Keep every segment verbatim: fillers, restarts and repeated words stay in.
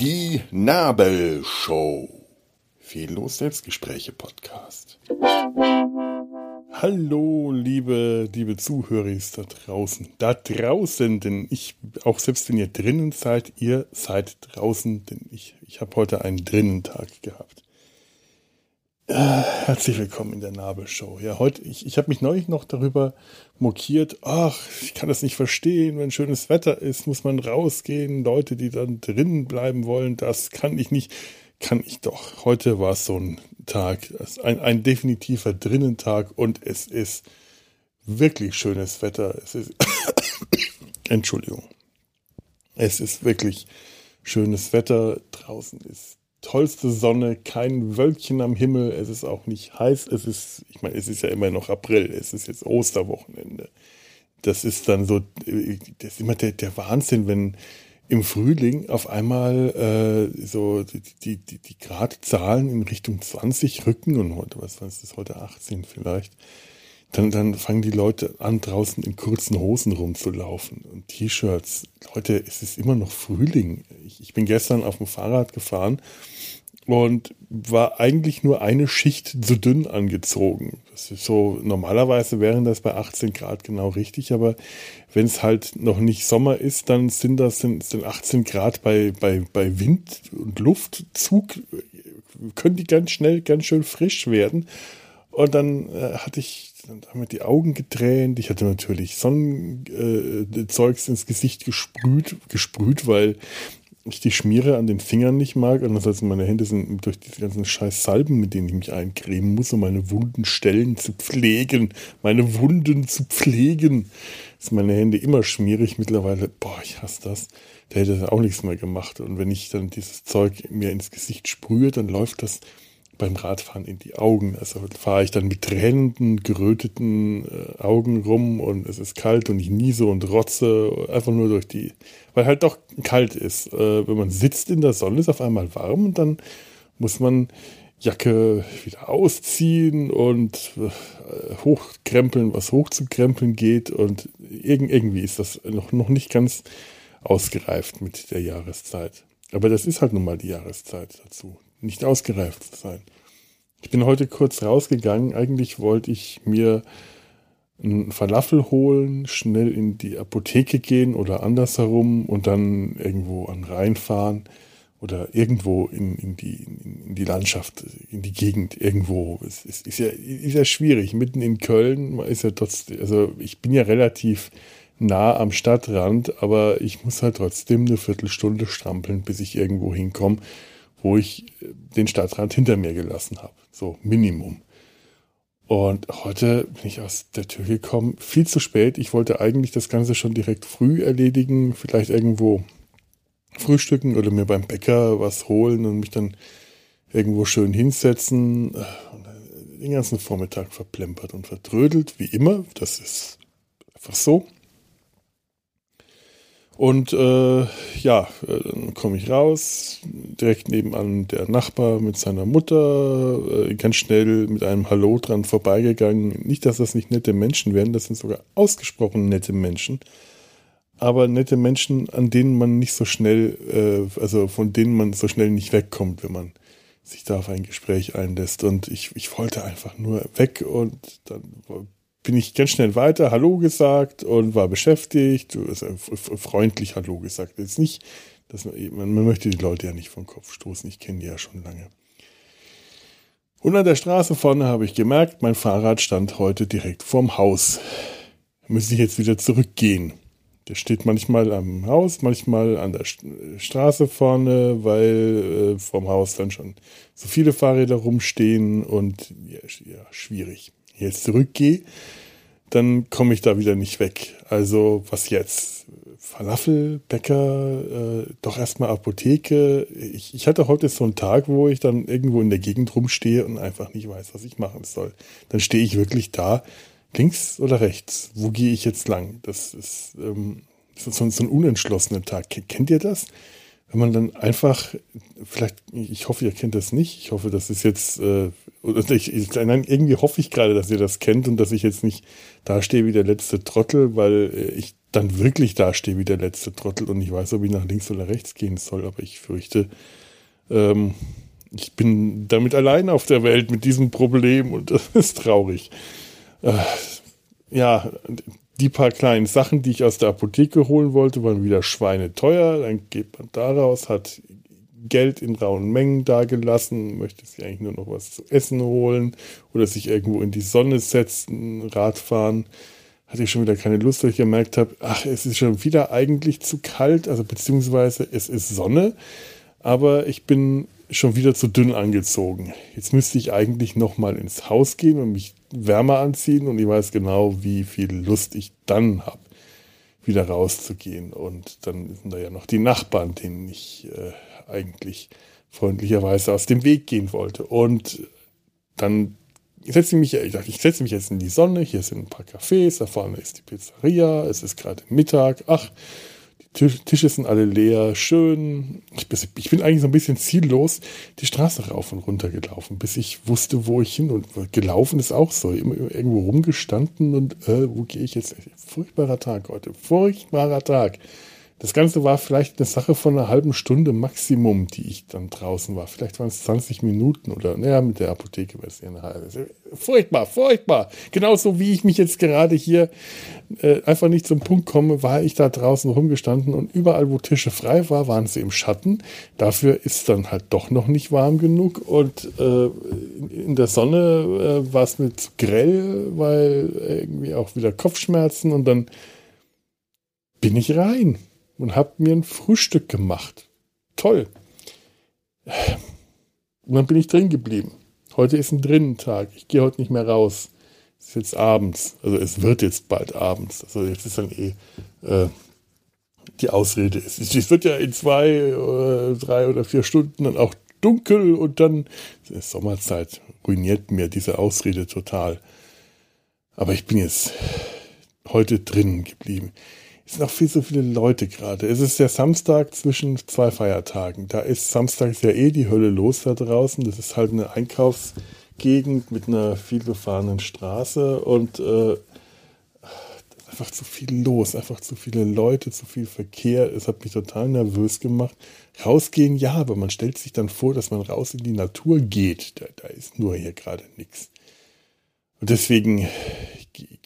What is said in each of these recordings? Die Nabelshow. Fehllos Selbstgespräche-Podcast. Hallo, liebe, liebe Zuhörer da draußen. Da draußen, denn ich, auch selbst wenn ihr drinnen seid, ihr seid draußen, denn ich, ich habe heute einen drinnen Tag gehabt. Äh, herzlich willkommen in der Nabelshow. Ja, heute, ich, ich habe mich neulich noch darüber mokiert, ach, ich kann das nicht verstehen, wenn schönes Wetter ist, muss man rausgehen, Leute, die dann drinnen bleiben wollen, das kann ich nicht. Kann ich doch. Heute war es so ein Tag, ein, ein definitiver Drinnen-Tag und es ist wirklich schönes Wetter. Es ist Entschuldigung. Es ist wirklich schönes Wetter. Draußen ist tollste Sonne, kein Wölkchen am Himmel. Es ist auch nicht heiß. Es ist, ich meine, es ist ja immer noch April. Es ist jetzt Osterwochenende. Das ist dann so, das ist immer der, der Wahnsinn, wenn im Frühling auf einmal äh, so die, die, die Gradzahlen in Richtung zwanzig rücken und heute, was heißt das, heute achtzehn vielleicht, dann, dann fangen die Leute an, draußen in kurzen Hosen rumzulaufen und T-Shirts. Leute, es ist immer noch Frühling. Ich, ich bin gestern auf dem Fahrrad gefahren und war eigentlich nur eine Schicht zu dünn angezogen. Das ist so, normalerweise wären das bei achtzehn Grad genau richtig, aber wenn es halt noch nicht Sommer ist, dann sind das sind, sind achtzehn Grad bei, bei, bei Wind und Luftzug, können die ganz schnell, ganz schön frisch werden. Und dann äh, hatte ich damit die Augen getränt. Ich hatte natürlich Sonnenzeugs äh, ins Gesicht gesprüht, gesprüht, weil ich die Schmiere an den Fingern nicht mag, und das heißt, meine Hände sind durch diese ganzen scheiß Salben, mit denen ich mich eincremen muss, um meine wunden Stellen zu pflegen, meine Wunden zu pflegen, sind meine Hände immer schmierig mittlerweile. Boah, ich hasse das. Da hätte das auch nichts mehr gemacht. Und wenn ich dann dieses Zeug mir ins Gesicht sprühe, dann läuft das beim Radfahren in die Augen. Also fahre ich dann mit tränenden, geröteten äh, Augen rum und es ist kalt und ich niese und rotze. Einfach nur durch die, weil halt doch kalt ist. Äh, wenn man sitzt in der Sonne, ist auf einmal warm und dann muss man Jacke wieder ausziehen und äh, hochkrempeln, was hochzukrempeln geht. Und irg- irgendwie ist das noch, noch nicht ganz ausgereift mit der Jahreszeit. Aber das ist halt nun mal die Jahreszeit dazu. Nicht ausgereift zu sein. Ich bin heute kurz rausgegangen. Eigentlich wollte ich mir einen Falafel holen, schnell in die Apotheke gehen oder andersherum und dann irgendwo an den Rhein fahren oder irgendwo in, in, die, in die Landschaft, in die Gegend, irgendwo. Es ist, ist, ja, ist ja schwierig. Mitten in Köln ist ja trotzdem, also ich bin ja relativ nah am Stadtrand, aber ich muss halt trotzdem eine Viertelstunde strampeln, bis ich irgendwo hinkomme, wo ich den Stadtrand hinter mir gelassen habe. So, Minimum. Und heute bin ich aus der Tür gekommen, viel zu spät. Ich wollte eigentlich das Ganze schon direkt früh erledigen, vielleicht irgendwo frühstücken oder mir beim Bäcker was holen und mich dann irgendwo schön hinsetzen. Und den ganzen Vormittag verplempert und vertrödelt, wie immer. Das ist einfach so. Und äh, ja, dann komme ich raus, direkt nebenan der Nachbar mit seiner Mutter, äh, ganz schnell mit einem Hallo dran vorbeigegangen. Nicht, dass das nicht nette Menschen wären, das sind sogar ausgesprochen nette Menschen, aber nette Menschen, an denen man nicht so schnell, äh, also von denen man so schnell nicht wegkommt, wenn man sich da auf ein Gespräch einlässt. Und ich, ich wollte einfach nur weg und dann bin ich ganz schnell weiter, Hallo gesagt und war beschäftigt, also freundlich Hallo gesagt. Jetzt nicht, dass man, man möchte die Leute ja nicht vom Kopf stoßen, ich kenne die ja schon lange. Und an der Straße vorne habe ich gemerkt, mein Fahrrad stand heute direkt vorm Haus. Da müsste ich jetzt wieder zurückgehen. Der steht manchmal am Haus, manchmal an der Straße vorne, weil äh, vorm Haus dann schon so viele Fahrräder rumstehen und ja, ja schwierig. Jetzt zurückgehe, dann komme ich da wieder nicht weg. Also was jetzt? Falafel, Bäcker, äh, doch erstmal Apotheke. Ich, ich hatte heute so einen Tag, wo ich dann irgendwo in der Gegend rumstehe und einfach nicht weiß, was ich machen soll. Dann stehe ich wirklich da, links oder rechts? Wo gehe ich jetzt lang? Das ist, ähm, das ist so ein, so ein unentschlossener Tag. Kennt ihr das? wenn man dann einfach, vielleicht, ich hoffe, ihr kennt das nicht, ich hoffe, das ist jetzt, äh, ich, ich, nein, irgendwie hoffe ich gerade, dass ihr das kennt und dass ich jetzt nicht dastehe wie der letzte Trottel, weil ich dann wirklich dastehe wie der letzte Trottel und ich weiß, ob ich nach links oder rechts gehen soll, aber ich fürchte, ähm, ich bin damit allein auf der Welt mit diesem Problem und das ist traurig. Äh, ja, die paar kleinen Sachen, die ich aus der Apotheke holen wollte, waren wieder schweineteuer. Dann geht man da raus, hat Geld in rauen Mengen dagelassen, möchte sich eigentlich nur noch was zu essen holen oder sich irgendwo in die Sonne setzen, Rad fahren. Hatte ich schon wieder keine Lust, weil ich gemerkt habe, ach, es ist schon wieder eigentlich zu kalt, also beziehungsweise es ist Sonne, aber ich bin schon wieder zu dünn angezogen. Jetzt müsste ich eigentlich nochmal ins Haus gehen und mich wärmer anziehen und ich weiß genau, wie viel Lust ich dann habe, wieder rauszugehen. Und dann sind da ja noch die Nachbarn, denen ich äh, eigentlich freundlicherweise aus dem Weg gehen wollte. Und dann setze ich mich, ich dachte, ich setze mich jetzt in die Sonne, hier sind ein paar Cafés, da vorne ist die Pizzeria, es ist gerade Mittag, ach, Tische sind alle leer, schön. Ich bin eigentlich so ein bisschen ziellos die Straße rauf und runter gelaufen, bis ich wusste, wo ich hin, und gelaufen ist auch so, irgendwo rumgestanden und äh, wo gehe ich jetzt? Furchtbarer Tag heute, furchtbarer Tag. Das Ganze war vielleicht eine Sache von einer halben Stunde Maximum, die ich dann draußen war. Vielleicht waren es zwanzig Minuten oder, naja, mit der Apotheke war es ja eine halbe. Furchtbar, furchtbar. Genauso wie ich mich jetzt gerade hier äh, einfach nicht zum Punkt komme, war ich da draußen rumgestanden und überall, wo Tische frei war, waren sie im Schatten. Dafür ist dann halt doch noch nicht warm genug und äh, in der Sonne äh, war es mir zu grell, weil irgendwie auch wieder Kopfschmerzen, und dann bin ich rein. Und habe mir ein Frühstück gemacht. Toll. Und dann bin ich drin geblieben. Heute ist ein Drinnentag. Ich gehe heute nicht mehr raus. Es ist jetzt abends. Also es wird jetzt bald abends. Also jetzt ist dann eh äh, die Ausrede. Es, es wird ja in zwei, äh, drei oder vier Stunden dann auch dunkel. Und dann ist Sommerzeit. Ruiniert mir diese Ausrede total. Aber ich bin jetzt heute drinnen geblieben. Es sind auch viel so viele Leute gerade. Es ist der Samstag zwischen zwei Feiertagen. Da ist samstags ja eh die Hölle los da draußen. Das ist halt eine Einkaufsgegend mit einer viel befahrenen Straße und äh, einfach zu viel los, einfach zu viele Leute, zu viel Verkehr. Es hat mich total nervös gemacht. Rausgehen, ja, aber man stellt sich dann vor, dass man raus in die Natur geht. Da, da ist nur hier gerade nichts. Und deswegen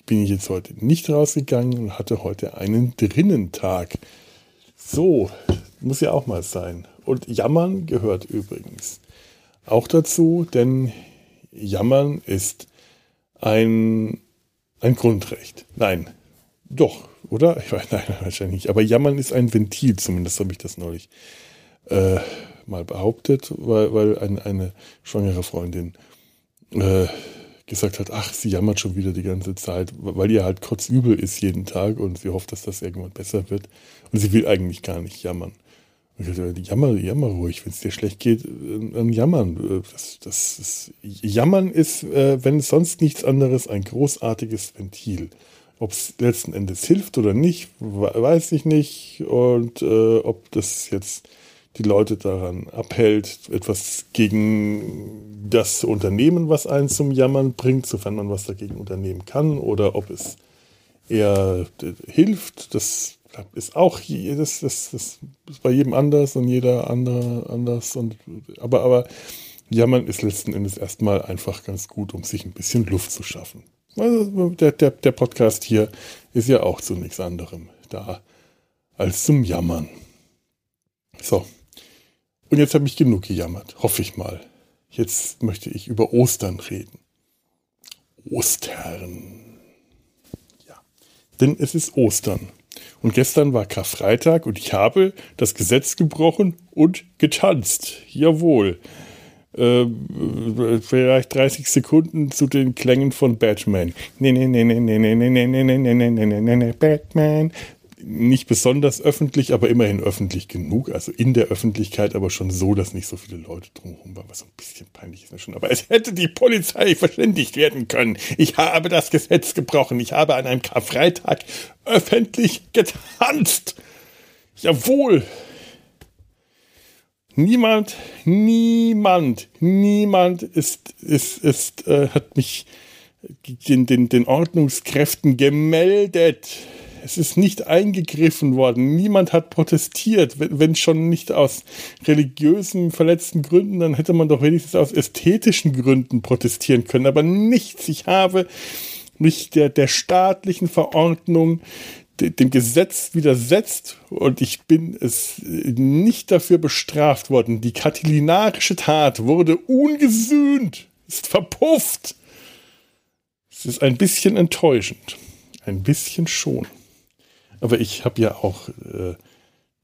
bin ich jetzt heute nicht rausgegangen und hatte heute einen Drinnentag. So, muss ja auch mal sein. Und Jammern gehört übrigens auch dazu, denn Jammern ist ein, ein Grundrecht. Nein, doch, oder? Ich weiß, nein, wahrscheinlich nicht. Aber Jammern ist ein Ventil, zumindest habe ich das neulich äh, mal behauptet, weil, weil ein, eine schwangere Freundin äh, gesagt hat, ach, sie jammert schon wieder die ganze Zeit, weil ihr halt kotzübel ist jeden Tag und sie hofft, dass das irgendwann besser wird. Und sie will eigentlich gar nicht jammern. Und ich dachte, jammer, jammer ruhig, wenn es dir schlecht geht, dann jammern. Das, das ist, jammern ist, wenn sonst nichts anderes, ein großartiges Ventil. Ob es letzten Endes hilft oder nicht, weiß ich nicht. Und äh, ob das jetzt die Leute daran abhält, etwas gegen das Unternehmen, was einen zum Jammern bringt, sofern man was dagegen unternehmen kann, oder ob es eher hilft, das ist auch jedes, das, das ist bei jedem anders und jeder andere anders. Und, aber, aber Jammern ist letzten Endes erstmal einfach ganz gut, um sich ein bisschen Luft zu schaffen. Also der, der, der Podcast hier ist ja auch zu nichts anderem da als zum Jammern. So. Und jetzt habe ich genug gejammert, hoffe ich mal. Jetzt möchte ich über Ostern reden. Ostern. Ja. Denn es ist Ostern. Und gestern war Karfreitag und ich habe das Gesetz gebrochen und getanzt. Jawohl. Ähm, vielleicht dreißig Sekunden zu den Klängen von Batman. Nee, nee, nee, nee, nee, nee, nee, nee, nee, nee, nee, nee, nee, nee, Batman. Nicht besonders öffentlich, aber immerhin öffentlich genug, also in der Öffentlichkeit, aber schon so, dass nicht so viele Leute drumherum waren, was so ein bisschen peinlich ist mir schon. Aber es hätte die Polizei verständigt werden können. Ich habe das Gesetz gebrochen. Ich habe an einem Karfreitag öffentlich getanzt. Jawohl. Niemand, niemand, niemand ist, ist, ist, äh, hat mich den, den, den Ordnungskräften gemeldet. Es ist nicht eingegriffen worden. Niemand hat protestiert. Wenn, wenn schon nicht aus religiösen, verletzten Gründen, dann hätte man doch wenigstens aus ästhetischen Gründen protestieren können. Aber nichts. Ich habe mich der, der staatlichen Verordnung, de, dem Gesetz widersetzt und ich bin es nicht dafür bestraft worden. Die katilinarische Tat wurde ungesühnt, ist verpufft. Es ist ein bisschen enttäuschend. Ein bisschen schon. Aber ich habe ja auch, äh,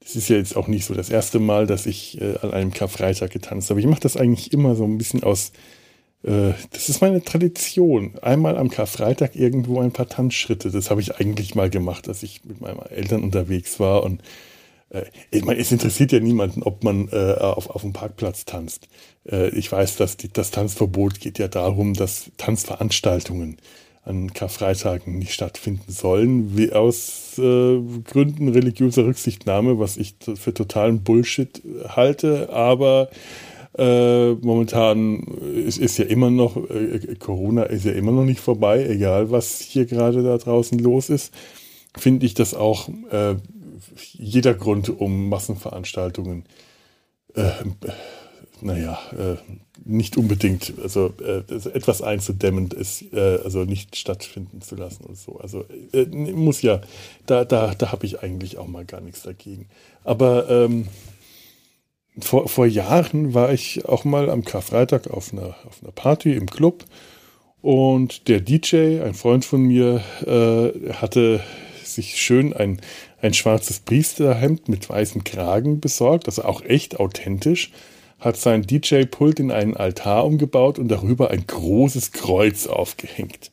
das ist ja jetzt auch nicht so das erste Mal, dass ich äh, an einem Karfreitag getanzt habe. Ich mache das eigentlich immer so ein bisschen aus, äh, das ist meine Tradition. Einmal am Karfreitag irgendwo ein paar Tanzschritte. Das habe ich eigentlich mal gemacht, als ich mit meinen Eltern unterwegs war. Und äh, ich meine, es interessiert ja niemanden, ob man äh, auf, auf dem Parkplatz tanzt. Äh, ich weiß, dass die, das Tanzverbot geht ja darum, dass Tanzveranstaltungen an Karfreitagen nicht stattfinden sollen, wie aus äh, Gründen religiöser Rücksichtnahme, was ich für totalen Bullshit halte, aber äh, momentan ist, ist ja immer noch, äh, Corona ist ja immer noch nicht vorbei, egal was hier gerade da draußen los ist, finde ich das auch äh, jeder Grund, um Massenveranstaltungen äh, naja, äh, nicht unbedingt, also äh, etwas einzudämmen, ist, äh, also nicht stattfinden zu lassen und so. Also äh, muss ja, da, da, da habe ich eigentlich auch mal gar nichts dagegen. Aber ähm, vor, vor Jahren war ich auch mal am Karfreitag auf einer, auf einer Party im Club und der D J, ein Freund von mir, äh, hatte sich schön ein, ein schwarzes Priesterhemd mit weißem Kragen besorgt, also auch echt authentisch. Hat sein D J-Pult in einen Altar umgebaut und darüber ein großes Kreuz aufgehängt.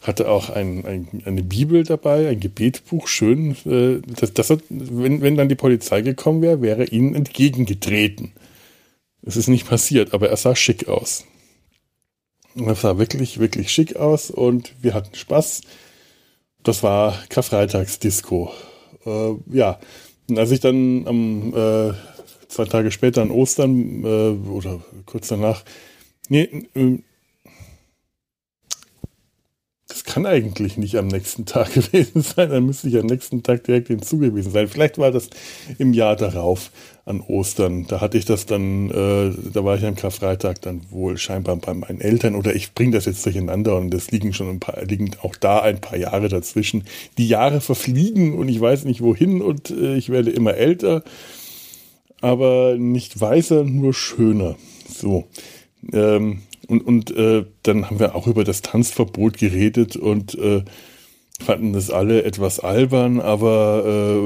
Hatte auch ein, ein, eine Bibel dabei, ein Gebetbuch, schön. Äh, das, das hat, wenn, wenn dann die Polizei gekommen wäre, wäre ihnen entgegengetreten. Es ist nicht passiert, aber er sah schick aus. Er sah wirklich, wirklich schick aus und wir hatten Spaß. Das war Karfreitagsdisco. Äh, ja, und als ich dann am äh, zwei Tage später an Ostern äh, oder kurz danach. Nee, äh, das kann eigentlich nicht am nächsten Tag gewesen sein. Dann müsste ich am nächsten Tag direkt hinzu gewesen sein. Vielleicht war das im Jahr darauf an Ostern. Da hatte ich das dann, äh, da war ich am Karfreitag dann wohl scheinbar bei meinen Eltern oder ich bringe das jetzt durcheinander und das liegen schon ein paar, liegen auch da ein paar Jahre dazwischen. Die Jahre verfliegen und ich weiß nicht wohin und äh, ich werde immer älter. Aber nicht weißer, nur schöner. So. Ähm, und und äh, dann haben wir auch über das Tanzverbot geredet und äh, fanden das alle etwas albern, aber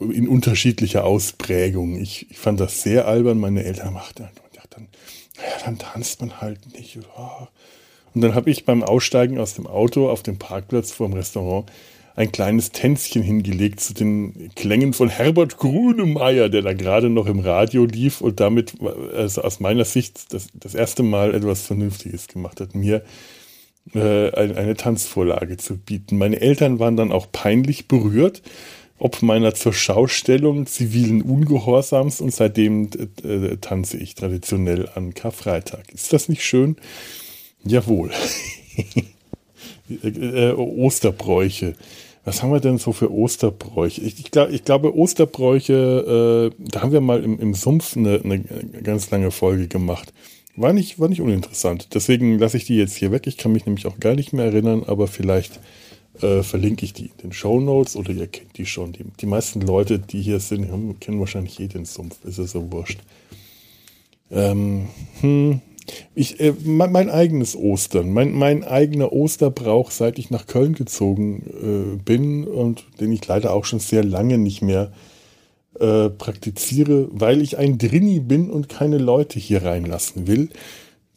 äh, in unterschiedlicher Ausprägung. Ich, ich fand das sehr albern. Meine Eltern machten ja, dann, ja, dann tanzt man halt nicht. Und dann habe ich beim Aussteigen aus dem Auto auf dem Parkplatz vor dem Restaurant ein kleines Tänzchen hingelegt zu den Klängen von Herbert Grünemeyer, der da gerade noch im Radio lief und damit also aus meiner Sicht das, das erste Mal etwas Vernünftiges gemacht hat, mir äh, eine, eine Tanzvorlage zu bieten. Meine Eltern waren dann auch peinlich berührt, ob meiner zur Schaustellung zivilen Ungehorsams und seitdem äh, tanze ich traditionell an Karfreitag. Ist das nicht schön? Jawohl. äh, Osterbräuche. Was haben wir denn so für Osterbräuche? Ich, ich, glaub, ich glaube, Osterbräuche, äh, da haben wir mal im, im Sumpf eine, eine ganz lange Folge gemacht. War nicht, war nicht uninteressant. Deswegen lasse ich die jetzt hier weg. Ich kann mich nämlich auch gar nicht mehr erinnern, aber vielleicht äh, verlinke ich die in den Shownotes oder ihr kennt die schon. Die, die meisten Leute, die hier sind, haben, kennen wahrscheinlich eh den Sumpf. Ist ja so wurscht. Ähm, hm. Ich, äh, mein, mein eigenes Ostern, mein, mein eigener Osterbrauch, seit ich nach Köln gezogen äh, bin und den ich leider auch schon sehr lange nicht mehr äh, praktiziere, weil ich ein Drini bin und keine Leute hier reinlassen will,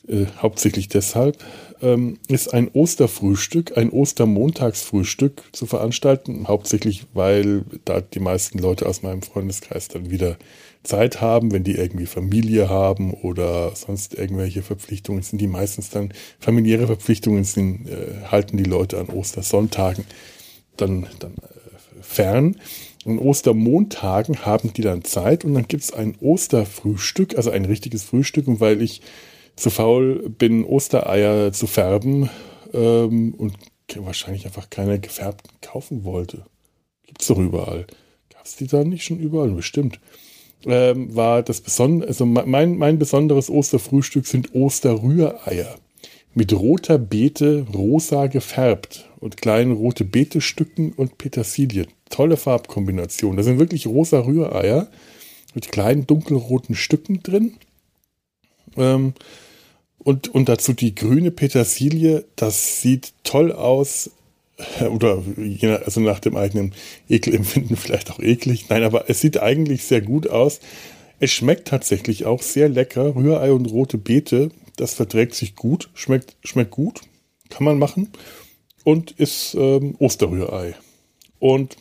äh, hauptsächlich deshalb, ähm, ist ein Osterfrühstück, ein Ostermontagsfrühstück zu veranstalten, hauptsächlich weil da die meisten Leute aus meinem Freundeskreis dann wieder Zeit haben, wenn die irgendwie Familie haben oder sonst irgendwelche Verpflichtungen sind, die meistens dann familiäre Verpflichtungen sind, äh, halten die Leute an Ostersonntagen dann, dann äh, fern. an Ostermontagen haben die dann Zeit und dann gibt es ein Osterfrühstück, also ein richtiges Frühstück. Und weil ich zu faul bin, Ostereier zu färben ähm, und wahrscheinlich einfach keine gefärbten kaufen wollte. Gibt's doch überall. Gab's die da nicht schon überall? Bestimmt. Ähm, war das besondere, also mein, mein besonderes Osterfrühstück sind Osterrühreier. Mit roter Beete rosa gefärbt und kleinen rote Beetestücken und Petersilie. Tolle Farbkombination. Da sind wirklich rosa Rühreier mit kleinen dunkelroten Stücken drin. Ähm, und, und dazu die grüne Petersilie. Das sieht toll aus. Oder also nach dem eigenen Ekelempfinden vielleicht auch eklig. Nein, aber es sieht eigentlich sehr gut aus. Es schmeckt tatsächlich auch sehr lecker. Rührei und rote Beete. Das verträgt sich gut, schmeckt, schmeckt gut, kann man machen und ist ähm, Osterrührei. Und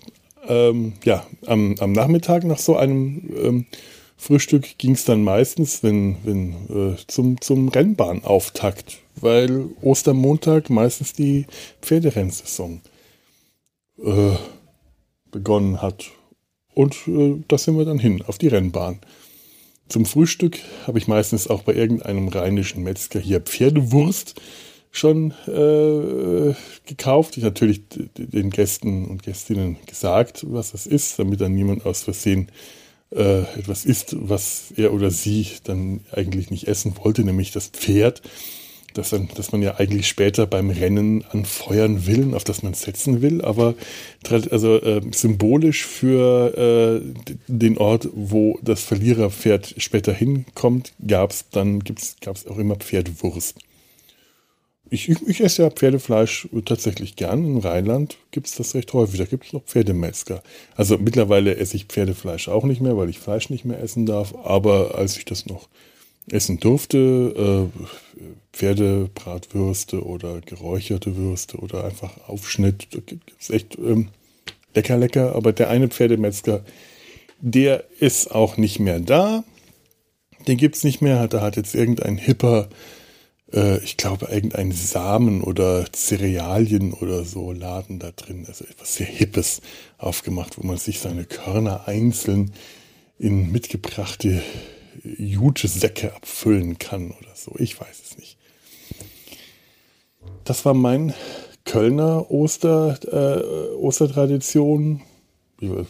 ähm, ja, am, am Nachmittag nach so einem ähm, Frühstück ging es dann meistens wenn, wenn, äh, zum, zum Rennbahnauftakt, weil Ostermontag meistens die Pferderennsaison äh, begonnen hat. Und äh, da sind wir dann hin, auf die Rennbahn. Zum Frühstück habe ich meistens auch bei irgendeinem rheinischen Metzger hier Pferdewurst schon äh, gekauft. Ich habe natürlich den Gästen und Gästinnen gesagt, was das ist, damit dann niemand aus Versehen äh, etwas isst, was er oder sie dann eigentlich nicht essen wollte, nämlich das Pferd, das, dann, das man ja eigentlich später beim Rennen anfeuern will, auf das man setzen will, aber also äh, symbolisch für äh, den Ort, wo das Verliererpferd später hinkommt, gab's dann gibt's gab's auch immer Pferdewurst. Ich, ich, ich esse ja Pferdefleisch tatsächlich gern. Im Rheinland gibt's das recht häufig. Da gibt's noch Pferdemetzger. Also mittlerweile esse ich Pferdefleisch auch nicht mehr, weil ich Fleisch nicht mehr essen darf. Aber als ich das noch essen durfte, äh, Pferdebratwürste oder geräucherte Würste oder einfach Aufschnitt. Da gibt es echt ähm, lecker, lecker. Aber der eine Pferdemetzger, der ist auch nicht mehr da. Den gibt es nicht mehr. Da hat jetzt irgendein hipper, äh, ich glaube, irgendein Samen oder Cerealien oder so Laden da drin. Also etwas sehr Hippes aufgemacht, wo man sich seine Körner einzeln in mitgebrachte jute Säcke abfüllen kann oder so. Ich weiß es nicht. Das war mein Kölner Oster, äh, Ostertradition. Was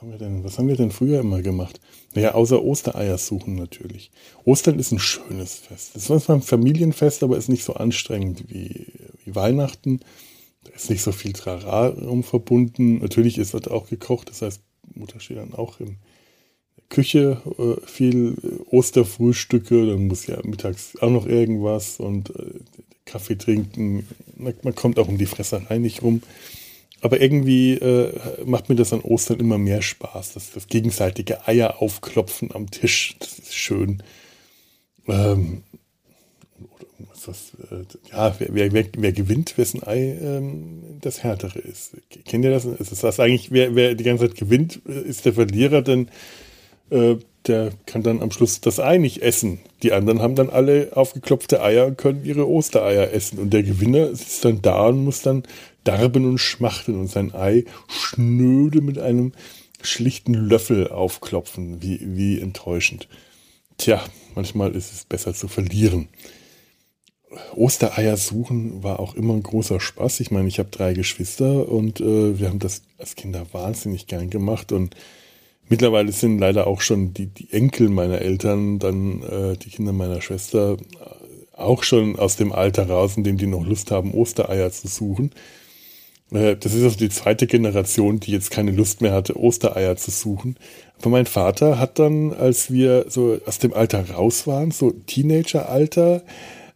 haben wir denn, was haben wir denn früher immer gemacht? Naja, außer Ostereier suchen natürlich. Ostern ist ein schönes Fest. Es ist zwar ein Familienfest, aber ist nicht so anstrengend wie, wie Weihnachten. Da ist nicht so viel Trara um verbunden. Natürlich ist das auch gekocht. Das heißt, Mutter steht dann auch im Küche, viel Osterfrühstücke, dann muss ja mittags auch noch irgendwas und Kaffee trinken. Man kommt auch um die Fresserei nicht rum. Aber irgendwie macht mir das an Ostern immer mehr Spaß. Das, das gegenseitige Eier aufklopfen am Tisch, das ist schön. Ähm, oder was, was, ja, wer, wer, wer gewinnt, wessen Ei ähm, das härtere ist. Kennt ihr das? Das heißt eigentlich, wer, wer die ganze Zeit gewinnt, ist der Verlierer, denn der kann dann am Schluss das Ei nicht essen. Die anderen haben dann alle aufgeklopfte Eier und können ihre Ostereier essen. Und der Gewinner sitzt dann da und muss dann darben und schmachten und sein Ei schnöde mit einem schlichten Löffel aufklopfen. Wie, wie enttäuschend. Tja, manchmal ist es besser zu verlieren. Ostereier suchen war auch immer ein großer Spaß. Ich meine, ich habe drei Geschwister und äh, wir haben das als Kinder wahnsinnig gern gemacht und mittlerweile sind leider auch schon die, die Enkel meiner Eltern, dann äh, die Kinder meiner Schwester, auch schon aus dem Alter raus, in dem die noch Lust haben, Ostereier zu suchen. Äh, das ist also die zweite Generation, die jetzt keine Lust mehr hatte, Ostereier zu suchen. Aber mein Vater hat dann, als wir so aus dem Alter raus waren, so Teenager-Alter,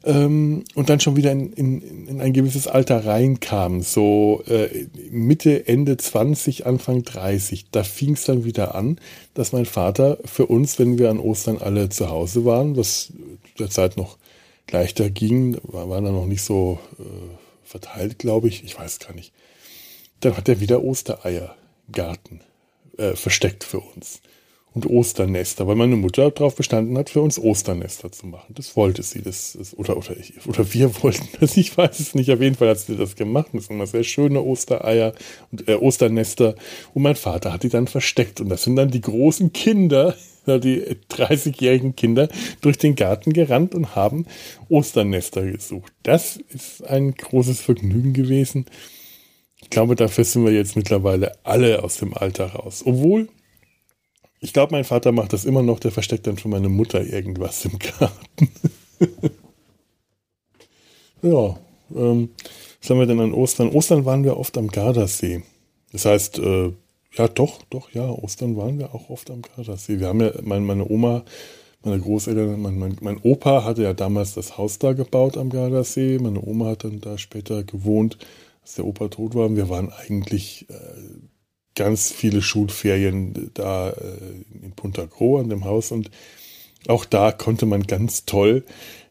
ähm, und dann schon wieder in, in, in ein gewisses Alter reinkamen, so äh, Mitte, Ende zwanzig, Anfang dreißig, da fing es dann wieder an, dass mein Vater für uns, wenn wir an Ostern alle zu Hause waren, was der Zeit noch leichter ging, war, waren da noch nicht so äh, verteilt, glaube ich, ich weiß gar nicht, dann hat er wieder Ostereier im Garten äh, versteckt für uns. und Osternester, weil meine Mutter darauf bestanden hat, für uns Osternester zu machen. Das wollte sie, das ist, oder oder ich, oder wir wollten das, ich weiß es nicht. Auf jeden Fall hat sie das gemacht. Das sind immer sehr schöne Ostereier und äh, Osternester. Und mein Vater hat die dann versteckt. Und das sind dann die großen Kinder, die dreißigjährigen Kinder, durch den Garten gerannt und haben Osternester gesucht. Das ist ein großes Vergnügen gewesen. Ich glaube, dafür sind wir jetzt mittlerweile alle aus dem Alter raus. Obwohl, ich glaube, mein Vater macht das immer noch, der versteckt dann für meine Mutter irgendwas im Garten. Ja, ähm, was haben wir denn an Ostern? Ostern waren wir oft am Gardasee. Das heißt, äh, ja doch, doch, ja, Ostern waren wir auch oft am Gardasee. Wir haben ja, mein, meine Oma, meine Großeltern, mein, mein, mein Opa hatte ja damals das Haus da gebaut am Gardasee. Meine Oma hat dann da später gewohnt, als der Opa tot war. Wir waren eigentlich äh, ganz viele Schulferien da äh, in Punta Gro an dem Haus. Und auch da konnte man ganz toll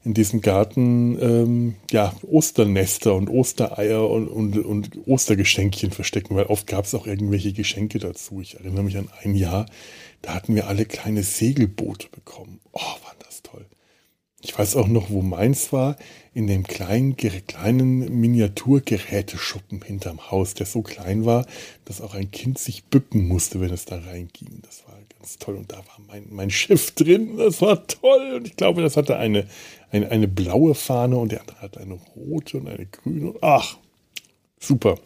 in diesem Garten ähm, ja, Osternester und Ostereier und, und, und Ostergeschenkchen verstecken, weil oft gab es auch irgendwelche Geschenke dazu. Ich erinnere mich an ein Jahr, da hatten wir alle kleine Segelboote bekommen. Oh, war das toll. Ich weiß auch noch, wo meins war, in dem kleinen, kleinen Miniaturgeräteschuppen hinterm Haus, der so klein war, dass auch ein Kind sich bücken musste, wenn es da reinging. Das war ganz toll. Und da war mein, mein Schiff drin. Das war toll. Und ich glaube, das hatte eine, eine, eine blaue Fahne und der andere hatte eine rote und eine grüne. Ach, super.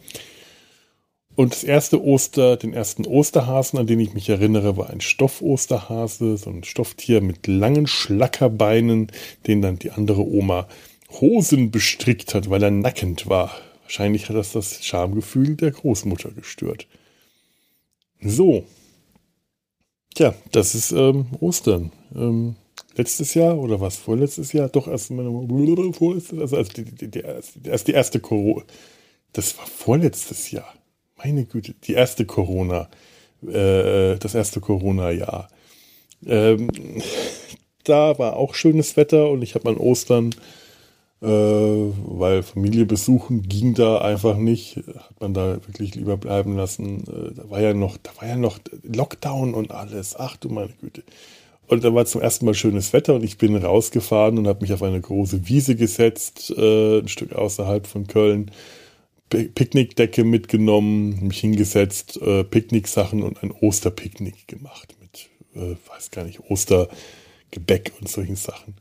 Und das erste Oster, den ersten Osterhasen, an den ich mich erinnere, war ein Stoffosterhase, so ein Stofftier mit langen Schlackerbeinen, den dann die andere Oma Hosen bestrickt hat, weil er nackend war. Wahrscheinlich hat das das Schamgefühl der Großmutter gestört. So. Tja, das ist ähm, Ostern. Ähm, letztes Jahr oder was? Vorletztes Jahr? Doch, erst meine vorletztes, also erst die, die, die, erst die erste Corona. Das war vorletztes Jahr. Meine Güte, die erste Corona, äh, das erste Corona-Jahr. Ähm, da war auch schönes Wetter und ich habe an Ostern, äh, weil Familie besuchen ging da einfach nicht, hat man da wirklich lieber bleiben lassen. Äh, da war ja noch, da war ja noch Lockdown und alles. Ach du meine Güte. Und da war zum ersten Mal schönes Wetter und ich bin rausgefahren und habe mich auf eine große Wiese gesetzt, äh, ein Stück außerhalb von Köln. Picknickdecke mitgenommen, mich hingesetzt, äh, Picknicksachen und ein Osterpicknick gemacht mit, äh, weiß gar nicht, Ostergebäck und solchen Sachen.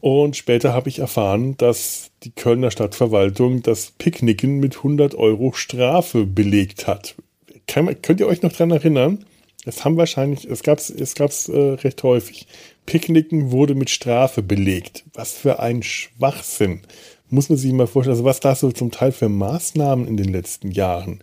Und später habe ich erfahren, dass die Kölner Stadtverwaltung das Picknicken mit hundert Euro Strafe belegt hat. Kann, könnt ihr euch noch dran erinnern? Das haben wahrscheinlich, es gab es es gab's, äh, recht häufig. Picknicken wurde mit Strafe belegt. Was für ein Schwachsinn. Muss man sich mal vorstellen, also was da so zum Teil für Maßnahmen in den letzten Jahren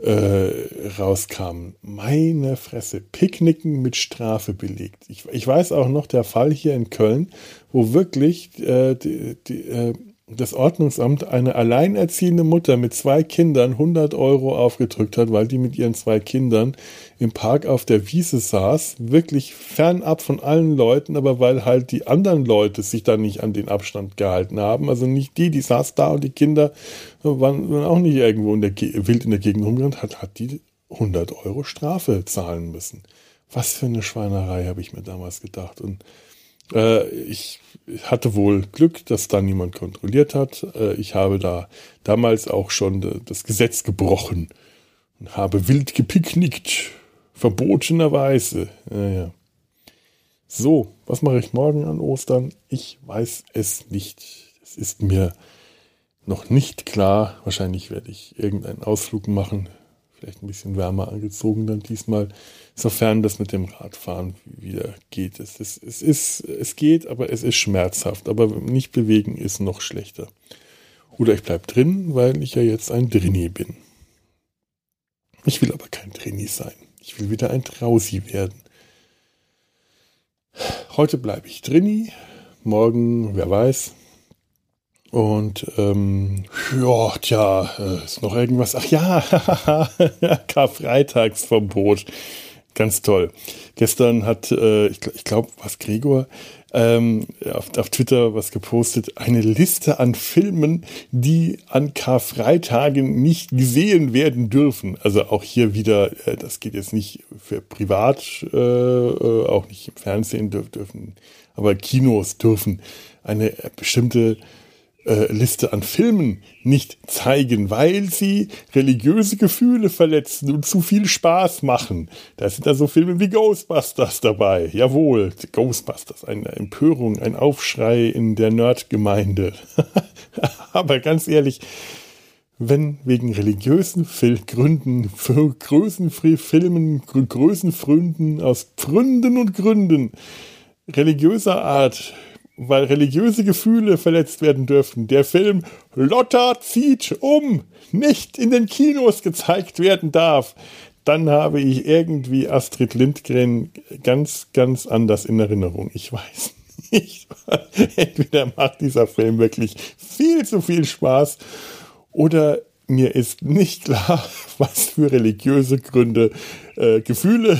äh, rauskamen. Meine Fresse, Picknicken mit Strafe belegt. Ich, ich weiß auch noch, der Fall hier in Köln, wo wirklich äh, die, die, äh, das Ordnungsamt eine alleinerziehende Mutter mit zwei Kindern hundert Euro aufgedrückt hat, weil die mit ihren zwei Kindern im Park auf der Wiese saß, wirklich fernab von allen Leuten, aber weil halt die anderen Leute sich da nicht an den Abstand gehalten haben, also nicht die, die saß da und die Kinder waren auch nicht irgendwo in der Ge- wild in der Gegend rumgerannt, hat, hat die hundert Euro Strafe zahlen müssen. Was für eine Schweinerei, habe ich mir damals gedacht. Und äh, ich hatte wohl Glück, dass da niemand kontrolliert hat. Äh, ich habe da damals auch schon de- das Gesetz gebrochen und habe wild gepicknickt. Verbotenerweise. Ja, ja. So, was mache ich morgen an Ostern? Ich weiß es nicht. Es ist mir noch nicht klar. Wahrscheinlich werde ich irgendeinen Ausflug machen. Vielleicht ein bisschen wärmer angezogen dann diesmal. Sofern das mit dem Radfahren wieder geht. Es, ist, es, ist, es geht, aber es ist schmerzhaft. Aber nicht bewegen ist noch schlechter. Oder ich bleibe drin, weil ich ja jetzt ein Drini bin. Ich will aber kein Drini sein. Ich will wieder ein Drausi werden. Heute bleibe ich Drini, morgen, wer weiß. Und, ähm, ja, tja, ist noch irgendwas. Ach ja, Karfreitagsverbot. ganz toll. Gestern hat, äh, ich, ich glaube, was Gregor ähm, auf, auf Twitter was gepostet, eine Liste an Filmen, die an Karfreitagen nicht gesehen werden dürfen. Also auch hier wieder, äh, das geht jetzt nicht für privat, äh, auch nicht im Fernsehen dürf, dürfen, aber Kinos dürfen eine bestimmte Liste an Filmen nicht zeigen, weil sie religiöse Gefühle verletzen und zu viel Spaß machen. Da sind da so Filme wie Ghostbusters dabei. Jawohl, Ghostbusters, eine Empörung, ein Aufschrei in der Nerdgemeinde. Aber ganz ehrlich, wenn wegen religiösen Fil- Gründen, für Größenfri- Filmen, Gr- Größenfründen aus Pfründen und Gründen religiöser Art, weil religiöse Gefühle verletzt werden dürfen, der Film Lotta zieht um nicht in den Kinos gezeigt werden darf, dann habe ich irgendwie Astrid Lindgren ganz, ganz anders in Erinnerung. Ich weiß nicht. Entweder macht dieser Film wirklich viel zu viel Spaß oder mir ist nicht klar, was für religiöse Gründe, äh, Gefühle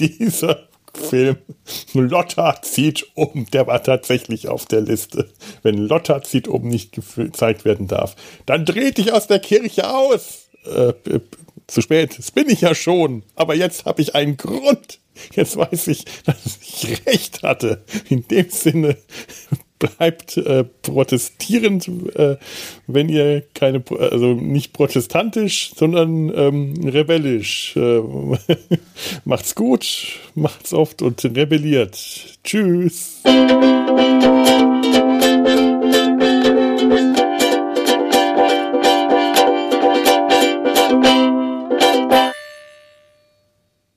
dieser Film Lotta zieht um, der war tatsächlich auf der Liste. Wenn Lotta zieht um nicht gezeigt werden darf, dann dreh dich aus der Kirche aus. Äh, äh, zu spät, das bin ich ja schon. Aber jetzt habe ich einen Grund. Jetzt weiß ich, dass ich recht hatte. In dem Sinne bleibt äh, protestierend, äh, wenn ihr keine, also nicht protestantisch, sondern ähm, rebellisch. Äh, macht's gut, macht's oft und rebelliert. Tschüss.